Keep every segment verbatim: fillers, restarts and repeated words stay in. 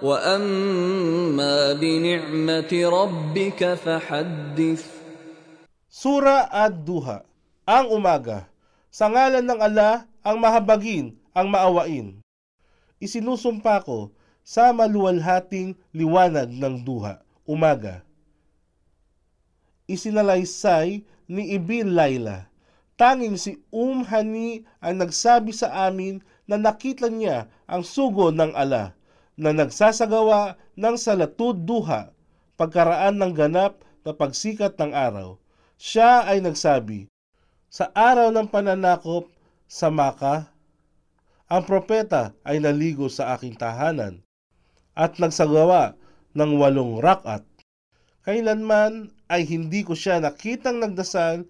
وَأَمَّا بِنِعْمَةِ رَبِّكَ فَحَدِّثْ. Sura ad duha, ang umaga. Sa ngalan ng Allah, ang mahabagin, ang maawain. Isinusumpa ko sa maluwalhating liwanag ng duha, umaga. Isinalaysay ni Ibin Layla. Tanging si Umhani ang nagsabi sa amin na nakita niya ang sugo ng Allah na nagsasagawa ng salatud duha, pagkaraan ng ganap na pagsikat ng araw. Siya ay nagsabi, sa araw ng pananakop sa Maka, ang propeta ay naligo sa aking tahanan at nagsagawa ng walong rakat. Kailanman ay hindi ko siya nakitang nagdasal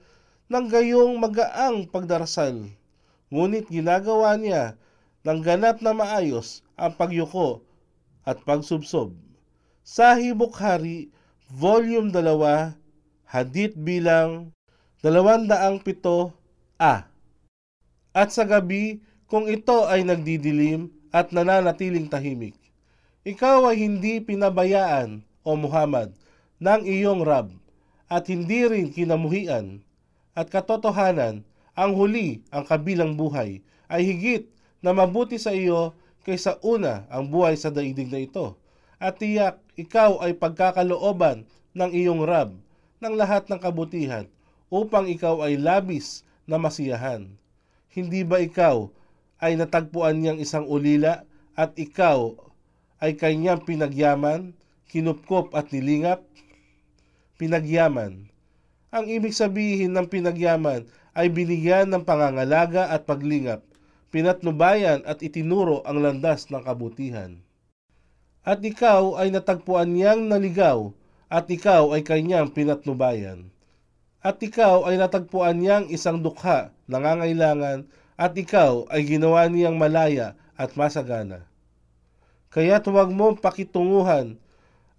nang gayong magaang pagdarasal, ngunit ginagawa niya ng ganap na maayos ang pagyuko at pagsubsob. Sahih Bukhari, Volume two, Hadith bilang two oh seven A. At sa gabi, kung ito ay nagdidilim at nananatiling tahimik, ikaw ay hindi pinabayaan, O Muhammad, ng iyong Rab, at hindi rin kinamuhian. At katotohanan, ang huli, ang kabilang buhay, ay higit na mabuti sa iyo kaysa una ang buhay sa daigdig na ito. At tiyak, ikaw ay pagkakalooban ng iyong Rab ng lahat ng kabutihan upang ikaw ay labis na masiyahan. Hindi ba ikaw ay natagpuan niyang isang ulila at ikaw ay kanyang pinagyaman, kinupkop at nilingap? Pinagyaman. Ang ibig sabihin ng pinagyaman ay binigyan ng pangangalaga at paglingap, pinatnubayan at itinuro ang landas ng kabutihan. At ikaw ay natagpuan niyang naligaw, at ikaw ay kanyang pinatnubayan. At ikaw ay natagpuan niyang isang dukha, nangangailangan, at ikaw ay ginawa niyang malaya at masagana. Kaya't huwag mong pakitunguhan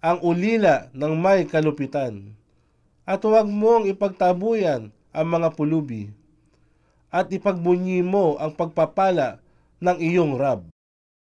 ang ulila ng may kalupitan. At huwag mong ipagtabuyan ang mga pulubi, at ipagbunyi mo ang pagpapala ng iyong Rab.